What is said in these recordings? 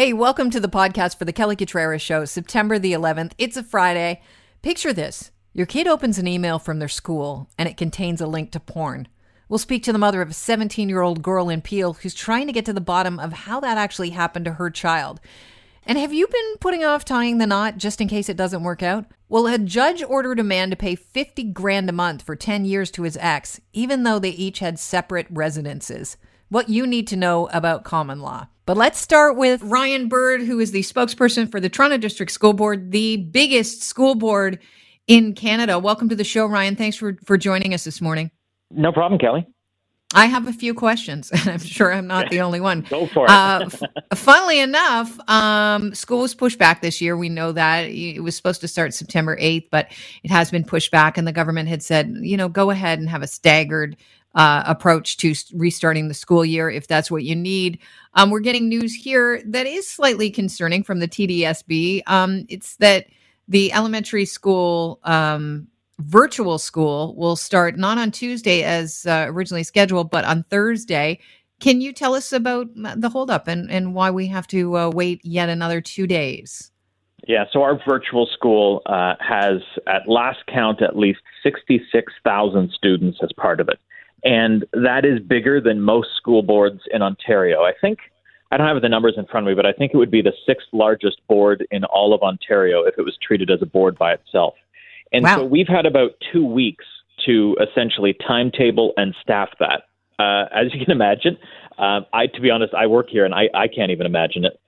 Hey, welcome to the podcast for the Kelly Cutreras Show, September the 11th. It's a Friday. Picture this. Your kid opens an email from their school, and it contains a link to porn. We'll speak to the mother of a 17-year-old girl in Peel who's trying to get to the bottom of how that actually happened to her child. And have you been putting off tying the knot just in case it doesn't work out? Well, a judge ordered a man to pay $50,000 a month for 10 years to his ex, even though they each had separate residences. What you need to know about common law. But let's start with Ryan Bird, who is the spokesperson for the Toronto District School Board, the biggest school board in Canada. Welcome to the show, Ryan. Thanks for joining us this morning. No problem, Kelly. I have a few questions, and I'm sure I'm not the only one. Go for it. Funnily enough, school was pushed back this year. We know that. It was supposed to start September 8th, but it has been pushed back, and the government had said, you know, go ahead and have a staggered approach to restarting the school year if that's what you need. We're getting news here that is slightly concerning from the TDSB. It's that the elementary school virtual school will start not on Tuesday as originally scheduled, but on Thursday. Can you tell us about the holdup and why we have to wait yet another 2 days? Yeah, so our virtual school has, at last count, at least 66,000 students as part of it. And that is bigger than most school boards in Ontario. I think, I don't have the numbers in front of me, but I think it would be the sixth largest board in all of Ontario if it was treated as a board by itself. And wow. So we've had about 2 weeks to essentially timetable and staff that. As you can imagine, to be honest, I work here and I can't even imagine it.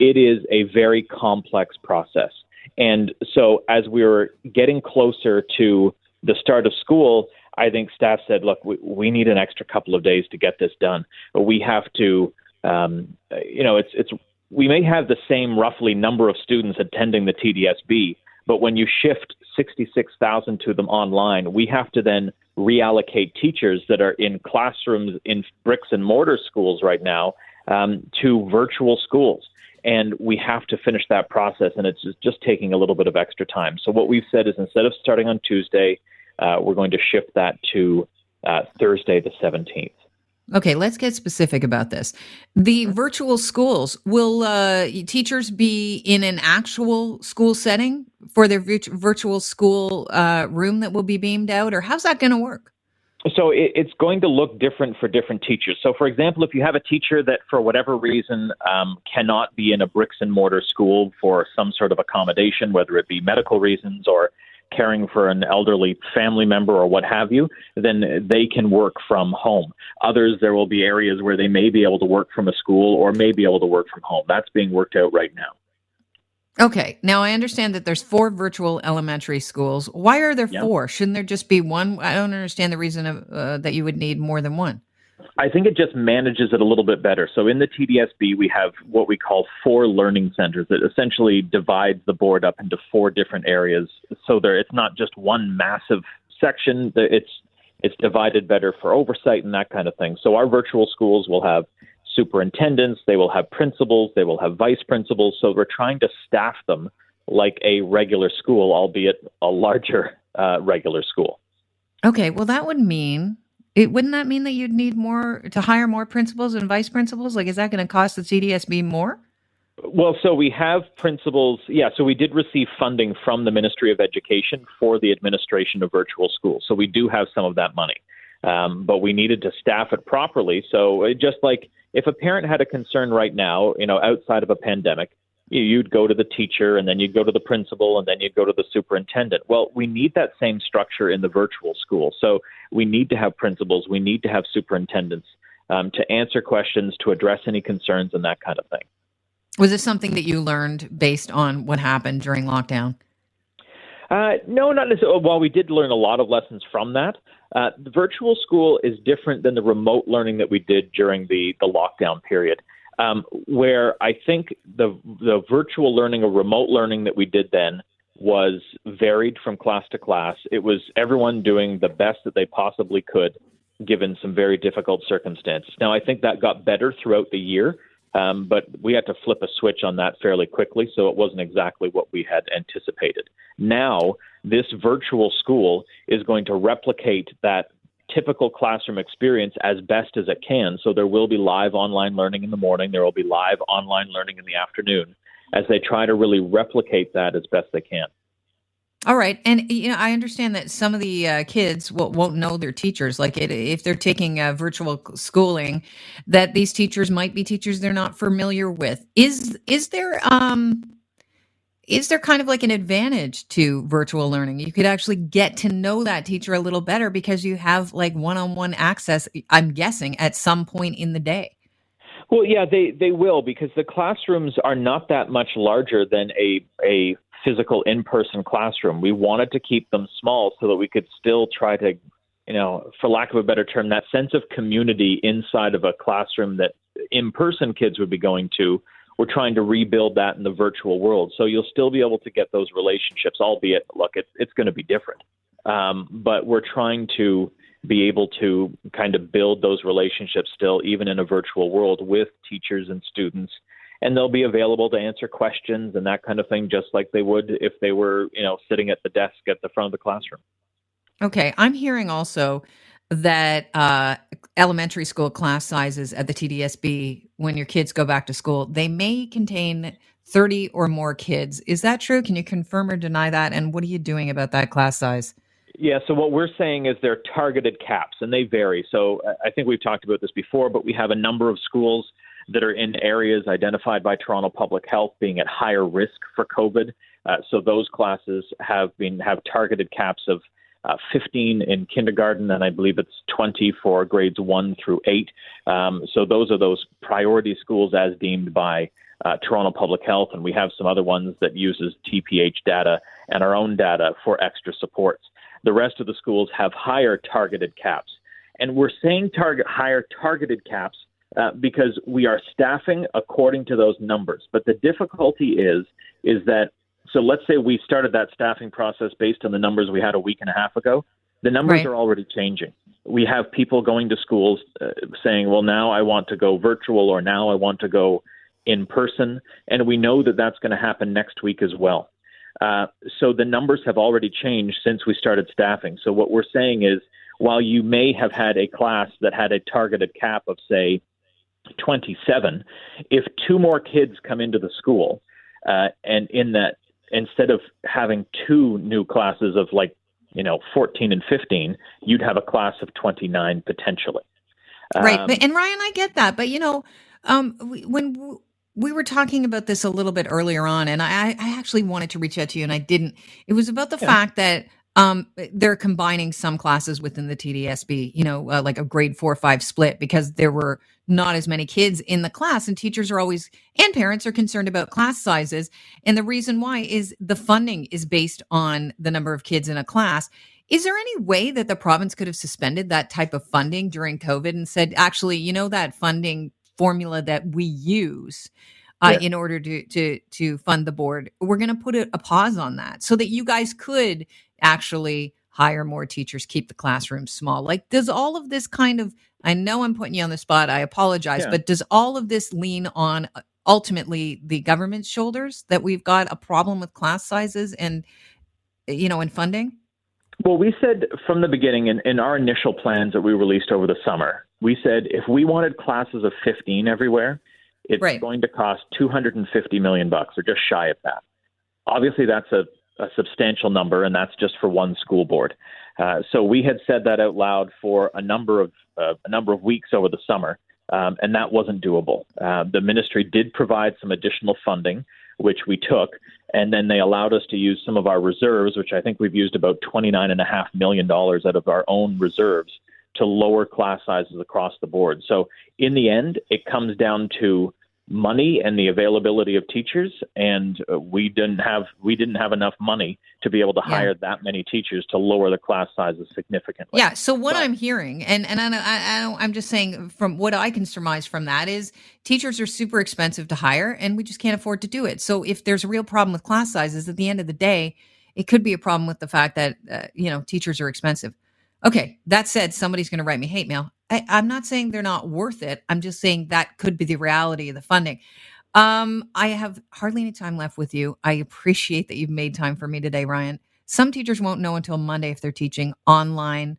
It is a very complex process. And so as we were getting closer to the start of school, I think staff said, look, we need an extra couple of days to get this done. We have to, we may have the same roughly number of students attending the TDSB, but when you shift 66,000 to them online, we have to then reallocate teachers that are in classrooms in bricks and mortar schools right now to virtual schools. And we have to finish that process, and it's just taking a little bit of extra time. So what we've said is instead of starting on Tuesday, we're going to shift that to Thursday the 17th. Okay, let's get specific about this. The virtual schools, will teachers be in an actual school setting for their virtual school room that will be beamed out, or how's that going to work? So it's going to look different for different teachers. So, for example, if you have a teacher that for whatever reason cannot be in a bricks and mortar school for some sort of accommodation, whether it be medical reasons or caring for an elderly family member or what have you, then they can work from home. Others, there will be areas where they may be able to work from a school or may be able to work from home. That's being worked out right now. Okay. Now, I understand that there's 4 virtual elementary schools. Why are there 4? Shouldn't there just be one? I don't understand the reason that you would need more than one. I think it just manages it a little bit better. So in the TDSB, we have what we call 4 learning centers that essentially divides the board up into 4 different areas. So it's not just one massive section. It's divided better for oversight and that kind of thing. So our virtual schools will have superintendents, they will have principals, they will have vice principals. So we're trying to staff them like a regular school, albeit a larger regular school. Okay, well, that would mean... Wouldn't that mean that you'd need more to hire more principals and vice principals? Like, is that going to cost the TDSB more? Well, so we have principals. Yeah, so we did receive funding from the Ministry of Education for the administration of virtual schools. So we do have some of that money, but we needed to staff it properly. So just like if a parent had a concern right now, you know, outside of a pandemic, you'd go to the teacher and then you'd go to the principal and then you'd go to the superintendent. Well, we need that same structure in the virtual school. So we need to have principals. We need to have superintendents to answer questions, to address any concerns and that kind of thing. Was this something that you learned based on what happened during lockdown? No, not necessarily. Well, we did learn a lot of lessons from that. The virtual school is different than the remote learning that we did during the lockdown period. Where I think the virtual learning or remote learning that we did then was varied from class to class. It was everyone doing the best that they possibly could, given some very difficult circumstances. Now, I think that got better throughout the year, but we had to flip a switch on that fairly quickly, so it wasn't exactly what we had anticipated. Now, this virtual school is going to replicate that typical classroom experience as best as it can. So there will be live online learning in the morning. There will be live online learning in the afternoon as they try to really replicate that as best they can. All right. And, you know, I understand that some of the kids won't know their teachers. Like if they're taking virtual schooling, that these teachers might be teachers they're not familiar with. Is there kind of like an advantage to virtual learning? You could actually get to know that teacher a little better because you have like one-on-one access, I'm guessing, at some point in the day. Well, yeah, they will, because the classrooms are not that much larger than a physical in-person classroom. We wanted to keep them small so that we could still try to, you know, for lack of a better term, that sense of community inside of a classroom that in-person kids would be going to. We're trying to rebuild that in the virtual world. So you'll still be able to get those relationships, albeit, look, it's going to be different. But we're trying to be able to kind of build those relationships still, even in a virtual world, with teachers and students. And they'll be available to answer questions and that kind of thing, just like they would if they were, you know, sitting at the desk at the front of the classroom. Okay. I'm hearing also that elementary school class sizes at the TDSB, when your kids go back to school, they may contain 30 or more kids. Is that true? Can you confirm or deny that? And what are you doing about that class size? Yeah, so what we're saying is they're targeted caps, and they vary. So I think we've talked about this before, but we have a number of schools that are in areas identified by Toronto Public Health being at higher risk for COVID. So those classes have targeted caps of 15 in kindergarten, and I believe it's 20 for grades 1 through 8. So those are those priority schools as deemed by Toronto Public Health, and we have some other ones that uses TPH data and our own data for extra supports. The rest of the schools have higher targeted caps, and we're saying higher targeted caps because we are staffing according to those numbers. But the difficulty is that, so let's say we started that staffing process based on the numbers we had a week and a half ago. The numbers Right. are already changing. We have people going to schools saying, well, now I want to go virtual, or now I want to go in person. And we know that that's going to happen next week as well. So the numbers have already changed since we started staffing. So what we're saying is, while you may have had a class that had a targeted cap of, say, 27, if 2 more kids come into the school and in that, instead of having 2 new classes of 14 and 15, you'd have a class of 29 potentially. Right. And Ryan, I get that. But, you know, when we were talking about this a little bit earlier on, and I actually wanted to reach out to you and I didn't. It was about the fact that they're combining some classes within the TDSB, you know, like a grade 4-5 split, because there were not as many kids in the class, and teachers are always, and parents are concerned about class sizes. And the reason why is the funding is based on the number of kids in a class. Is there any way that the province could have suspended that type of funding during COVID and said, actually, you know, that funding formula that we use in order to fund the board, we're going to put a pause on that so that you guys could actually hire more teachers, keep the classroom small? Like, does all of this kind of, I know I'm putting you on the spot, I apologize, but does all of this lean on ultimately the government's shoulders, that we've got a problem with class sizes and, you know, and funding? Well, we said from the beginning in our initial plans that we released over the summer, we said if we wanted classes of 15 everywhere, it's going to cost $250 million, or just shy of that. Obviously, that's a substantial number, and that's just for one school board. So we had said that out loud for a number of weeks over the summer, and that wasn't doable. The ministry did provide some additional funding, which we took, and then they allowed us to use some of our reserves, which I think we've used about $29.5 million out of our own reserves to lower class sizes across the board. So in the end, it comes down to money and the availability of teachers, and we didn't have enough money to be able to hire that many teachers to lower the class sizes significantly. Yeah. So what I'm hearing, and I'm just saying from what I can surmise from that, is teachers are super expensive to hire, and we just can't afford to do it. So if there's a real problem with class sizes, at the end of the day, it could be a problem with the fact that teachers are expensive. Okay. That said, somebody's going to write me hate mail. I'm not saying they're not worth it. I'm just saying that could be the reality of the funding. I have hardly any time left with you. I appreciate that you've made time for me today, Ryan. Some teachers won't know until Monday if they're teaching online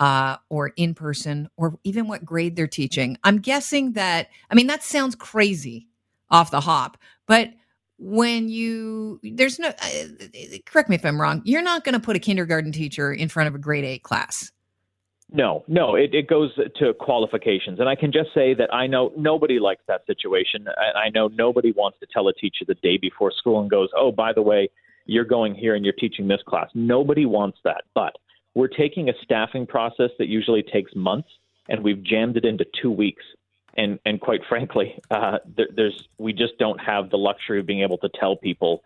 or in person, or even what grade they're teaching. I'm guessing that, I mean, that sounds crazy off the hop, but when you, there's no, correct me if I'm wrong, you're not going to put a kindergarten teacher in front of a grade 8 class. No, it goes to qualifications. And I can just say that I know nobody likes that situation. I know nobody wants to tell a teacher the day before school and goes, oh, by the way, you're going here and you're teaching this class. Nobody wants that. But we're taking a staffing process that usually takes months, and we've jammed it into 2 weeks. And quite frankly, we just don't have the luxury of being able to tell people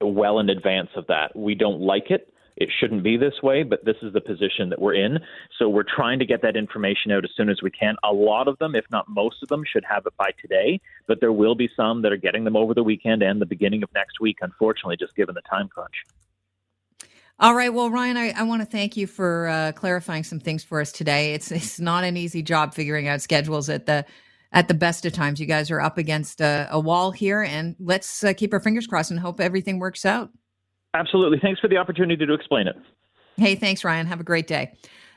well in advance of that. We don't like it. It shouldn't be this way, but this is the position that we're in. So we're trying to get that information out as soon as we can. A lot of them, if not most of them, should have it by today, but there will be some that are getting them over the weekend and the beginning of next week, unfortunately, just given the time crunch. All right. Well, Ryan, I want to thank you for clarifying some things for us today. It's not an easy job figuring out schedules at the best of times. You guys are up against a wall here, and let's keep our fingers crossed and hope everything works out. Absolutely. Thanks for the opportunity to explain it. Hey, thanks, Ryan. Have a great day.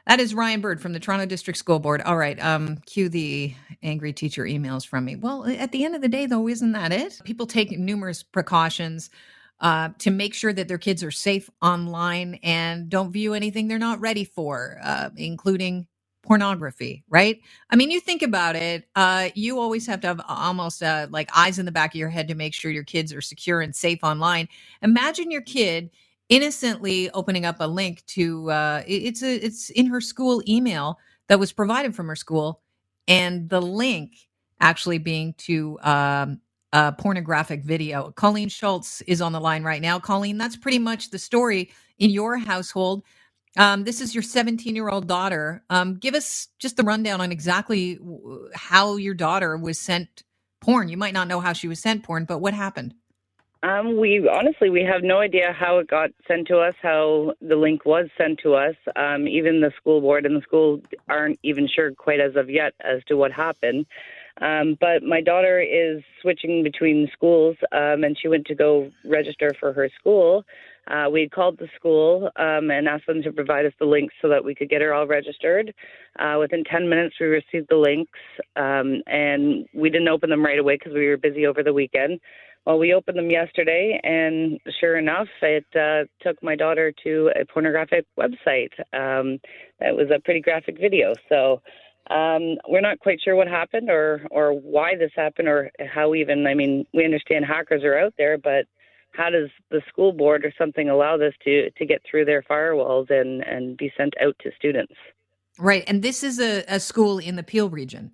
That is Ryan Bird from the Toronto District School Board. All right. Cue the angry teacher emails from me. Well, at the end of the day, though, isn't that it? People take numerous precautions to make sure that their kids are safe online and don't view anything they're not ready for, including pornography, right? I mean, you think about it, you always have to have almost like eyes in the back of your head to make sure your kids are secure and safe online. Imagine your kid innocently opening up a link to, it's in her school email that was provided from her school, and the link actually being to a pornographic video. Colleen Schultz is on the line right now. Colleen, that's pretty much the story in your household. This is your 17-year-old daughter. Give us just the rundown on exactly how your daughter was sent porn. You might not know how she was sent porn, but what happened? We have no idea how it got sent to us, how the link was sent to us. Even the school board and the school aren't even sure quite as of yet as to what happened. But my daughter is switching between schools, and she went to go register for her school. We had called the school and asked them to provide us the links so that we could get her all registered. Within 10 minutes, we received the links, and we didn't open them right away because we were busy over the weekend. Well, we opened them yesterday, and sure enough, it took my daughter to a pornographic website. That was a pretty graphic video. So we're not quite sure what happened or why this happened or how even. I mean, we understand hackers are out there, but how does the school board or something allow this to get through their firewalls and be sent out to students? Right. And this is a school in the Peel region.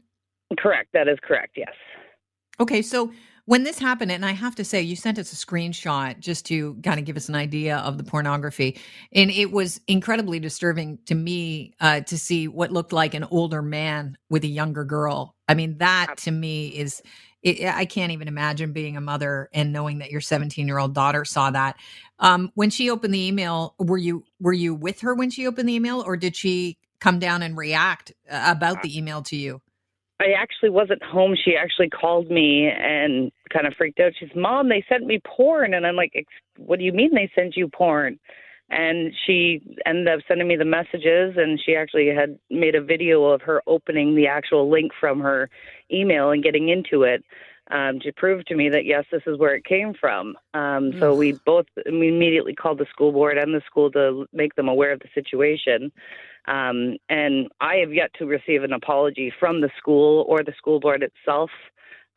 Correct. That is correct. Yes. Okay. So when this happened, and I have to say, you sent us a screenshot just to kind of give us an idea of the pornography. And it was incredibly disturbing to me to see what looked like an older man with a younger girl. I mean, that to me is... I can't even imagine being a mother and knowing that your 17-year-old daughter saw that. When she opened the email, were you with her when she opened the email, or did she come down and react about the email to you? I actually wasn't home. She actually called me and kind of freaked out. She's, Mom, they sent me porn. And I'm like, what do you mean they sent you porn? And she ended up sending me the messages, and she actually had made a video of her opening the actual link from her email and getting into it to prove to me that, yes, this is where it came from. So we immediately called the school board and the school to make them aware of the situation. And I have yet to receive an apology from the school or the school board itself.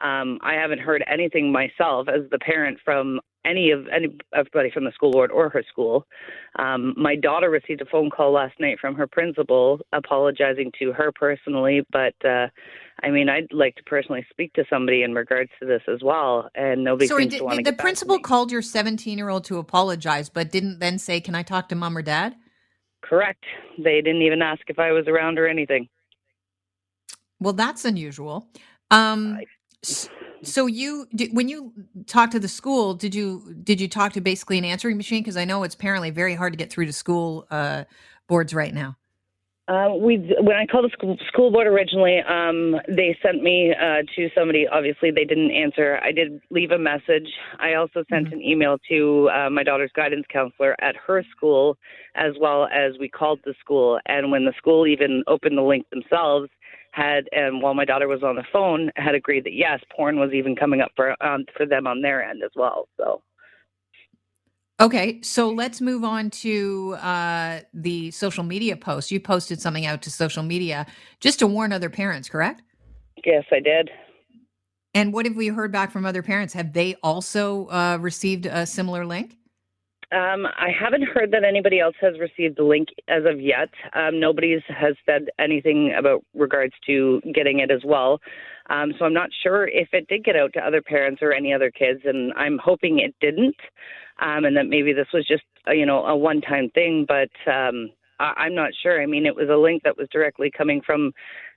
I haven't heard anything myself as the parent from anybody from the school board or her school. My daughter received a phone call last night from her principal apologizing to her personally, but I'd like to personally speak to somebody in regards to this as well, and nobody seems to want to get back to me. The principal called your 17-year-old to apologize, but didn't then say, can I talk to Mom or Dad? Correct. They didn't even ask if I was around or anything. Well, that's unusual. So when you talked to the school, did you talk to basically an answering machine? Because I know it's apparently very hard to get through to school boards right now. When I called the school board originally, they sent me to somebody. Obviously, they didn't answer. I did leave a message. I also sent an email to my daughter's guidance counselor at her school, as well as we called the school. And when the school even opened the link themselves, and while my daughter was on the phone, had agreed that, yes, porn was even coming up for them on their end as well. So. Okay, so let's move on to the social media post. You posted something out to social media just to warn other parents, correct? Yes, I did. And what have we heard back from other parents? Have they also received a similar link? I haven't heard that anybody else has received the link as of yet. Nobody's has said anything about regards to getting it as well. So I'm not sure if it did get out to other parents or any other kids, and I'm hoping it didn't. And that maybe this was just, a one-time thing, but I'm not sure. I mean, it was a link that was directly coming from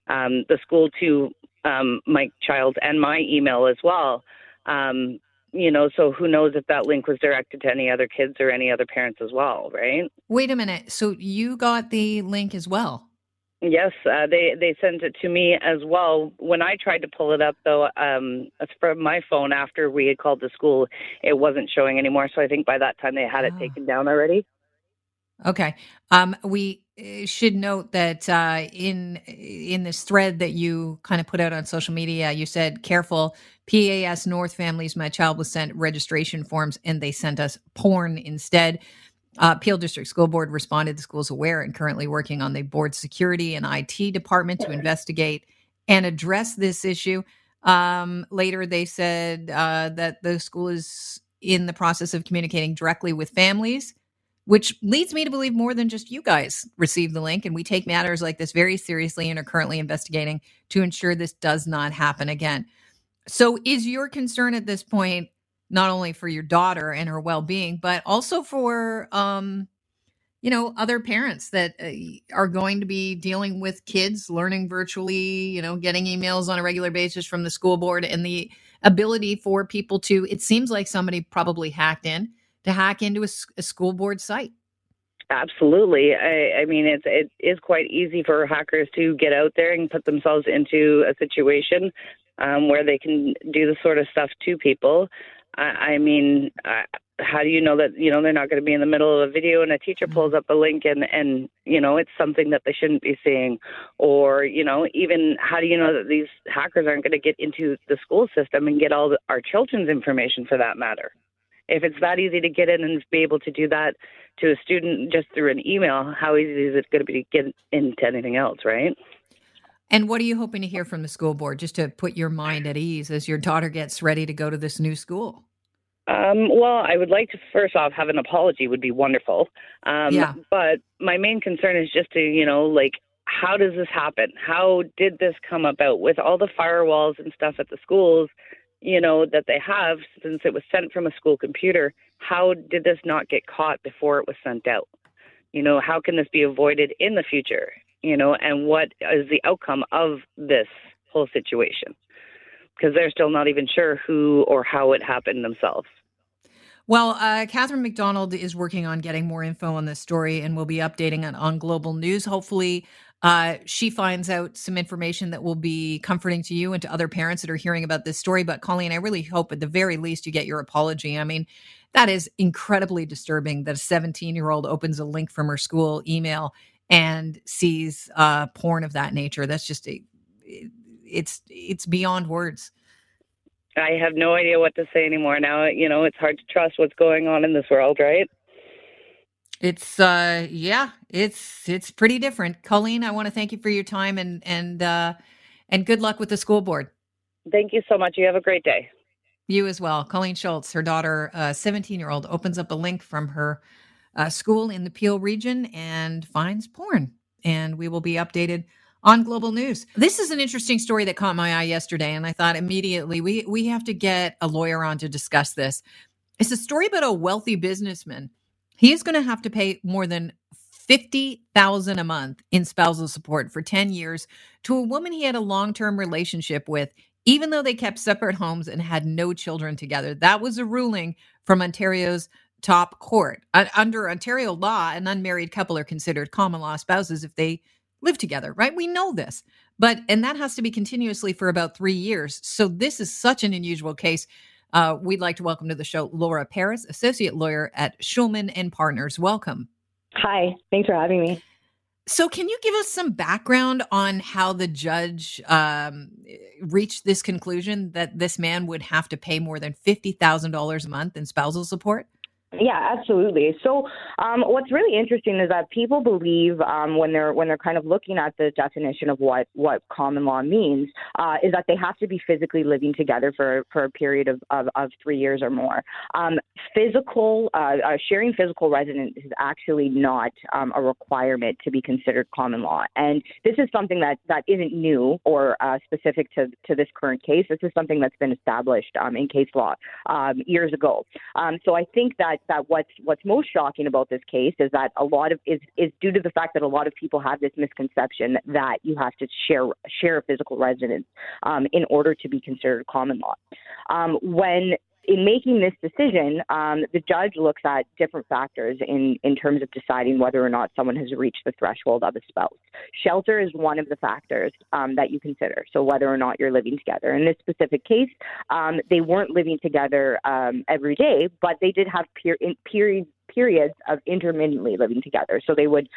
the school to my child and my email as well. So who knows if that link was directed to any other kids or any other parents as well, right? Wait a minute. So you got the link as well? Yes, they sent it to me as well. When I tried to pull it up, though, from my phone after we had called the school, it wasn't showing anymore. So I think by that time they had it taken down already. Okay. We should note that in this thread that you kind of put out on social media, you said, careful, PAS North families, my child was sent registration forms and they sent us porn instead. Peel District School Board responded. The school's aware and currently working on the board's security and IT department to investigate and address this issue. Later, they said that the school is in the process of communicating directly with families, which leads me to believe more than just you guys received the link. And we take matters like this very seriously and are currently investigating to ensure this does not happen again. So is your concern at this point not only for your daughter and her well-being, but also for, other parents that are going to be dealing with kids learning virtually, getting emails on a regular basis from the school board, and the ability for people to, it seems like somebody probably hacked into a school board site. Absolutely. I mean, it is quite easy for hackers to get out there and put themselves into a situation where they can do this sort of stuff to people. I mean, how do you know that, they're not going to be in the middle of a video and a teacher pulls up a link and it's something that they shouldn't be seeing? Or, even how do you know that these hackers aren't going to get into the school system and get all our children's information for that matter? If it's that easy to get in and be able to do that to a student just through an email, how easy is it going to be to get into anything else, right? And what are you hoping to hear from the school board, just to put your mind at ease as your daughter gets ready to go to this new school? Well, I would like to, first off, have an apology would be wonderful. But my main concern is just to, how does this happen? How did this come about with all the firewalls and stuff at the schools, that they have, since it was sent from a school computer? How did this not get caught before it was sent out? How can this be avoided in the future? And what is the outcome of this whole situation? Because they're still not even sure who or how it happened themselves. Well, Catherine McDonald is working on getting more info on this story, and we'll be updating it on Global News. Hopefully, she finds out some information that will be comforting to you and to other parents that are hearing about this story. But Colleen, I really hope at the very least you get your apology. I mean, that is incredibly disturbing that a 17-year-old opens a link from her school email and sees porn of that nature. That's just it's beyond words. I have no idea what to say anymore now. It's hard to trust what's going on in this world, right? It's it's pretty different. Colleen, I want to thank you for your time and good luck with the school board. Thank you so much. You have a great day. You as well. Colleen Schultz, her daughter, 17-year-old, opens up a link from her school in the Peel region and finds porn. And we will be updated on Global News. This is an interesting story that caught my eye yesterday, and I thought immediately we have to get a lawyer on to discuss this. It's a story about a wealthy businessman. He is going to have to pay more than $50,000 a month in spousal support for 10 years to a woman he had a long-term relationship with, even though they kept separate homes and had no children together. That was a ruling from Ontario's top court. Under Ontario law, an unmarried couple are considered common law spouses if they live together, right? We know this. And that has to be continuously for about 3 years. So this is such an unusual case. We'd like to welcome to the show Laura Paris, associate lawyer at Shulman and Partners. Welcome. Hi. Thanks for having me. So can you give us some background on how the judge reached this conclusion that this man would have to pay more than $50,000 a month in spousal support? Yeah, absolutely. So what's really interesting is that people believe when they're kind of looking at the definition of what common law means is that they have to be physically living together for a period of 3 years or more. Sharing physical residence is actually not a requirement to be considered common law. And this is something that isn't new or specific to this current case. This is something that's been established in case law years ago. So I think that what's most shocking about this case is that is due to the fact that a lot of people have this misconception that you have to share a physical residence in order to be considered common law. In making this decision, the judge looks at different factors in terms of deciding whether or not someone has reached the threshold of a spouse. Shelter is one of the factors that you consider, so whether or not you're living together. In this specific case, they weren't living together every day, but they did have periods of intermittently living together. So they would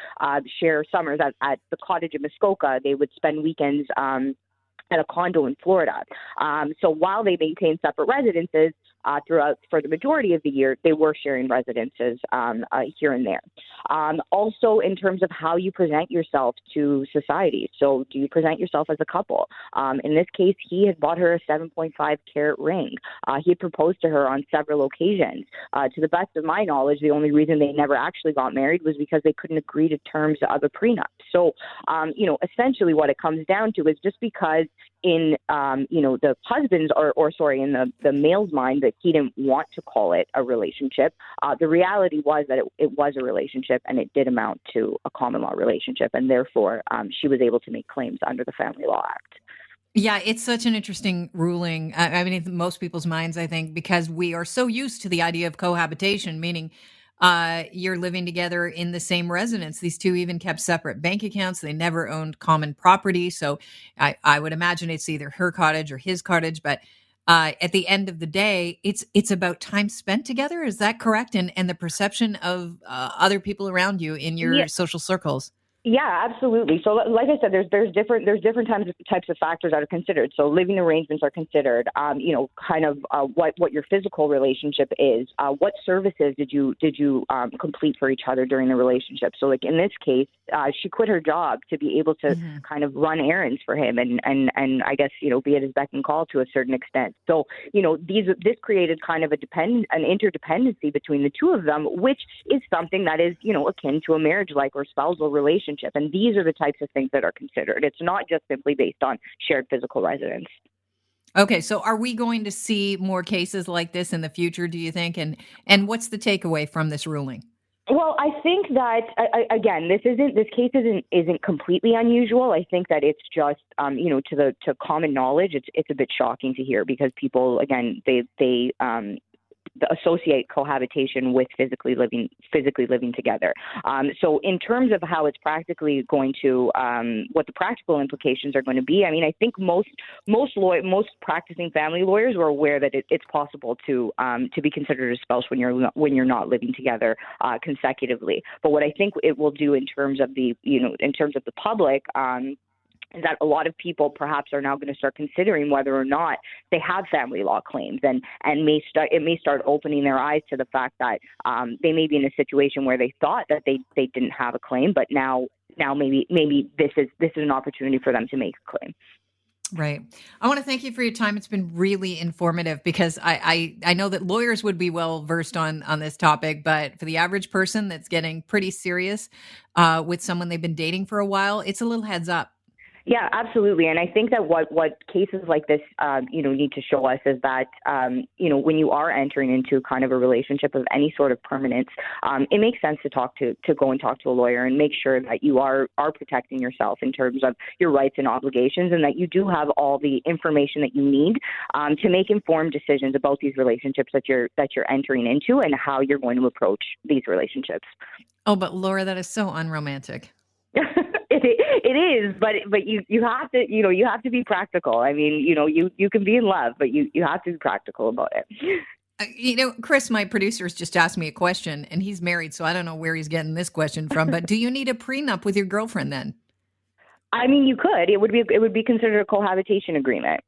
share summers at the cottage in Muskoka. They would spend weekends at a condo in Florida. So while they maintain separate residences, for the majority of the year, they were sharing residences here and there. Also, in terms of how you present yourself to society, so do you present yourself as a couple? In this case, he had bought her a 7.5-carat ring. He had proposed to her on several occasions. To the best of my knowledge, the only reason they never actually got married was because they couldn't agree to terms of a prenup. So, essentially what it comes down to is just because the husband's in the male's mind that he didn't want to call it a relationship. The reality was that it was a relationship, and it did amount to a common law relationship. And therefore, she was able to make claims under the Family Law Act. Yeah, it's such an interesting ruling. I mean, in most people's minds, I think, because we are so used to the idea of cohabitation, meaning you're living together in the same residence. These two even kept separate bank accounts. They never owned common property. So I would imagine it's either her cottage or his cottage. But at the end of the day, it's about time spent together. Is that correct? And the perception of other people around you in your social circles. Yeah, absolutely. So, like I said, there's different types of factors that are considered. So, living arrangements are considered. What your physical relationship is. What services did you complete for each other during the relationship? So, like in this case, she quit her job to be able to kind of run errands for him, and I guess be at his beck and call to a certain extent. So, this created kind of an interdependency between the two of them, which is something that is akin to a marriage-like or spousal relationship. And these are the types of things that are considered. It's not just simply based on shared physical residence. Okay, so are we going to see more cases like this in the future, do you think? And what's the takeaway from this ruling? Well, I think that again, this case isn't completely unusual. I think that it's just to common knowledge, it's a bit shocking to hear because people again they associate cohabitation with physically living together. So in terms of how it's practically going to what the practical implications are going to be, I mean, I think most practicing family lawyers were aware that it's possible to be considered a spouse when you're not living together consecutively. But what I think it will do in terms of the public. That a lot of people perhaps are now going to start considering whether or not they have family law claims and it may start opening their eyes to the fact that they may be in a situation where they thought that they didn't have a claim, but now maybe this is an opportunity for them to make a claim. Right. I want to thank you for your time. It's been really informative because I know that lawyers would be well versed on this topic, but for the average person that's getting pretty serious with someone they've been dating for a while, it's a little heads up. Yeah, absolutely. And I think that what cases like this, need to show us is that, when you are entering into kind of a relationship of any sort of permanence, it makes sense to go and talk to a lawyer and make sure that you are protecting yourself in terms of your rights and obligations and that you do have all the information that you need to make informed decisions about these relationships that you're entering into and how you're going to approach these relationships. Oh, but Laura, that is so unromantic. It is, but you have to, you have to be practical. I mean, you can be in love, but you have to be practical about it. Chris, my producer's just asked me a question, and he's married, so I don't know where he's getting this question from, but do you need a prenup with your girlfriend then? I mean, you could. It would be considered a cohabitation agreement.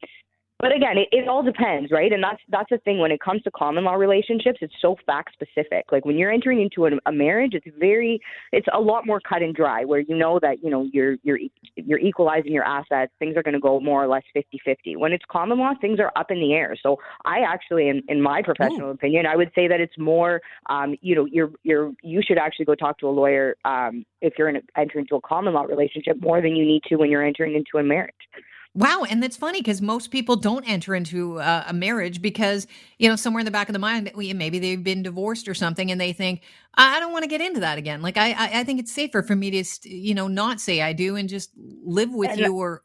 But again, it all depends, right? And that's the thing when it comes to common law relationships, it's so fact specific. Like when you're entering into a marriage, it's a lot more cut and dry where you know that, you're equalizing your assets, things are going to go more or less 50-50. When it's common law, things are up in the air. So I actually, in my professional opinion, I would say that it's more, you should actually go talk to a lawyer if you're entering into a common law relationship more than you need to when you're entering into a marriage. Wow. And that's funny because most people don't enter into a marriage because, somewhere in the back of the mind, maybe they've been divorced or something and they think, I don't want to get into that again. Like, I think it's safer for me to, not say I do and just live with you or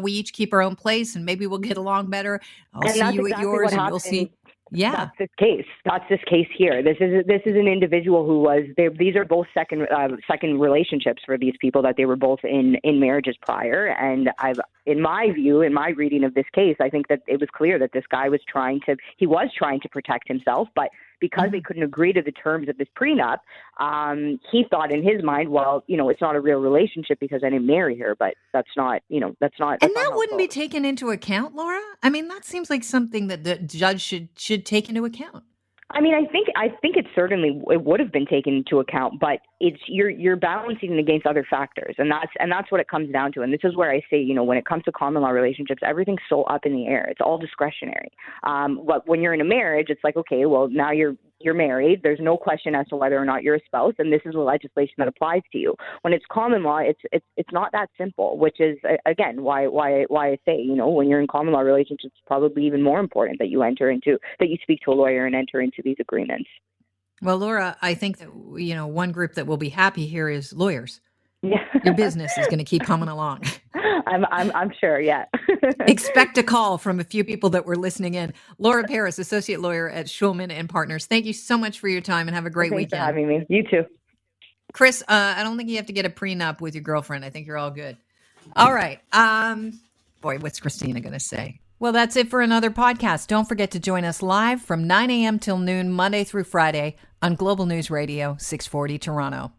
we each keep our own place and maybe we'll get along better. I'll see you at yours and you'll see. Yeah, that's this case. That's this case here. This is an individual who was. These are both second relationships for these people that they were both in marriages prior. And in my reading of this case, I think that it was clear that this guy was trying to protect himself, but because they couldn't agree to the terms of this prenup, he thought in his mind, well, it's not a real relationship because I didn't marry her, but that's not. And that wouldn't be taken into account, Laura? I mean, that seems like something that the judge should take into account. I mean, I think it would have been taken into account, but it's you're balancing it against other factors, and that's what it comes down to. And this is where I say, when it comes to common law relationships, everything's so up in the air; it's all discretionary. But when you're in a marriage, it's like, okay, well, now you're married. There's no question as to whether or not you're a spouse, and this is the legislation that applies to you. When it's common law, it's not that simple, which is again why I say when you're in common law relationships, it's probably even more important that you speak to a lawyer and enter into these agreements. Well, Laura, I think that one group that will be happy here is lawyers. Yeah. Your business is going to keep humming along. I'm sure, yeah. Expect a call from a few people that were listening in. Laura Paris, associate lawyer at Shulman and Partners. Thank you so much for your time and have a great weekend. Thanks for having me. You too. Chris, I don't think you have to get a prenup with your girlfriend. I think you're all good. All right. Boy, what's Christina going to say? Well, that's it for another podcast. Don't forget to join us live from 9 a.m. till noon, Monday through Friday on Global News Radio, 640 Toronto.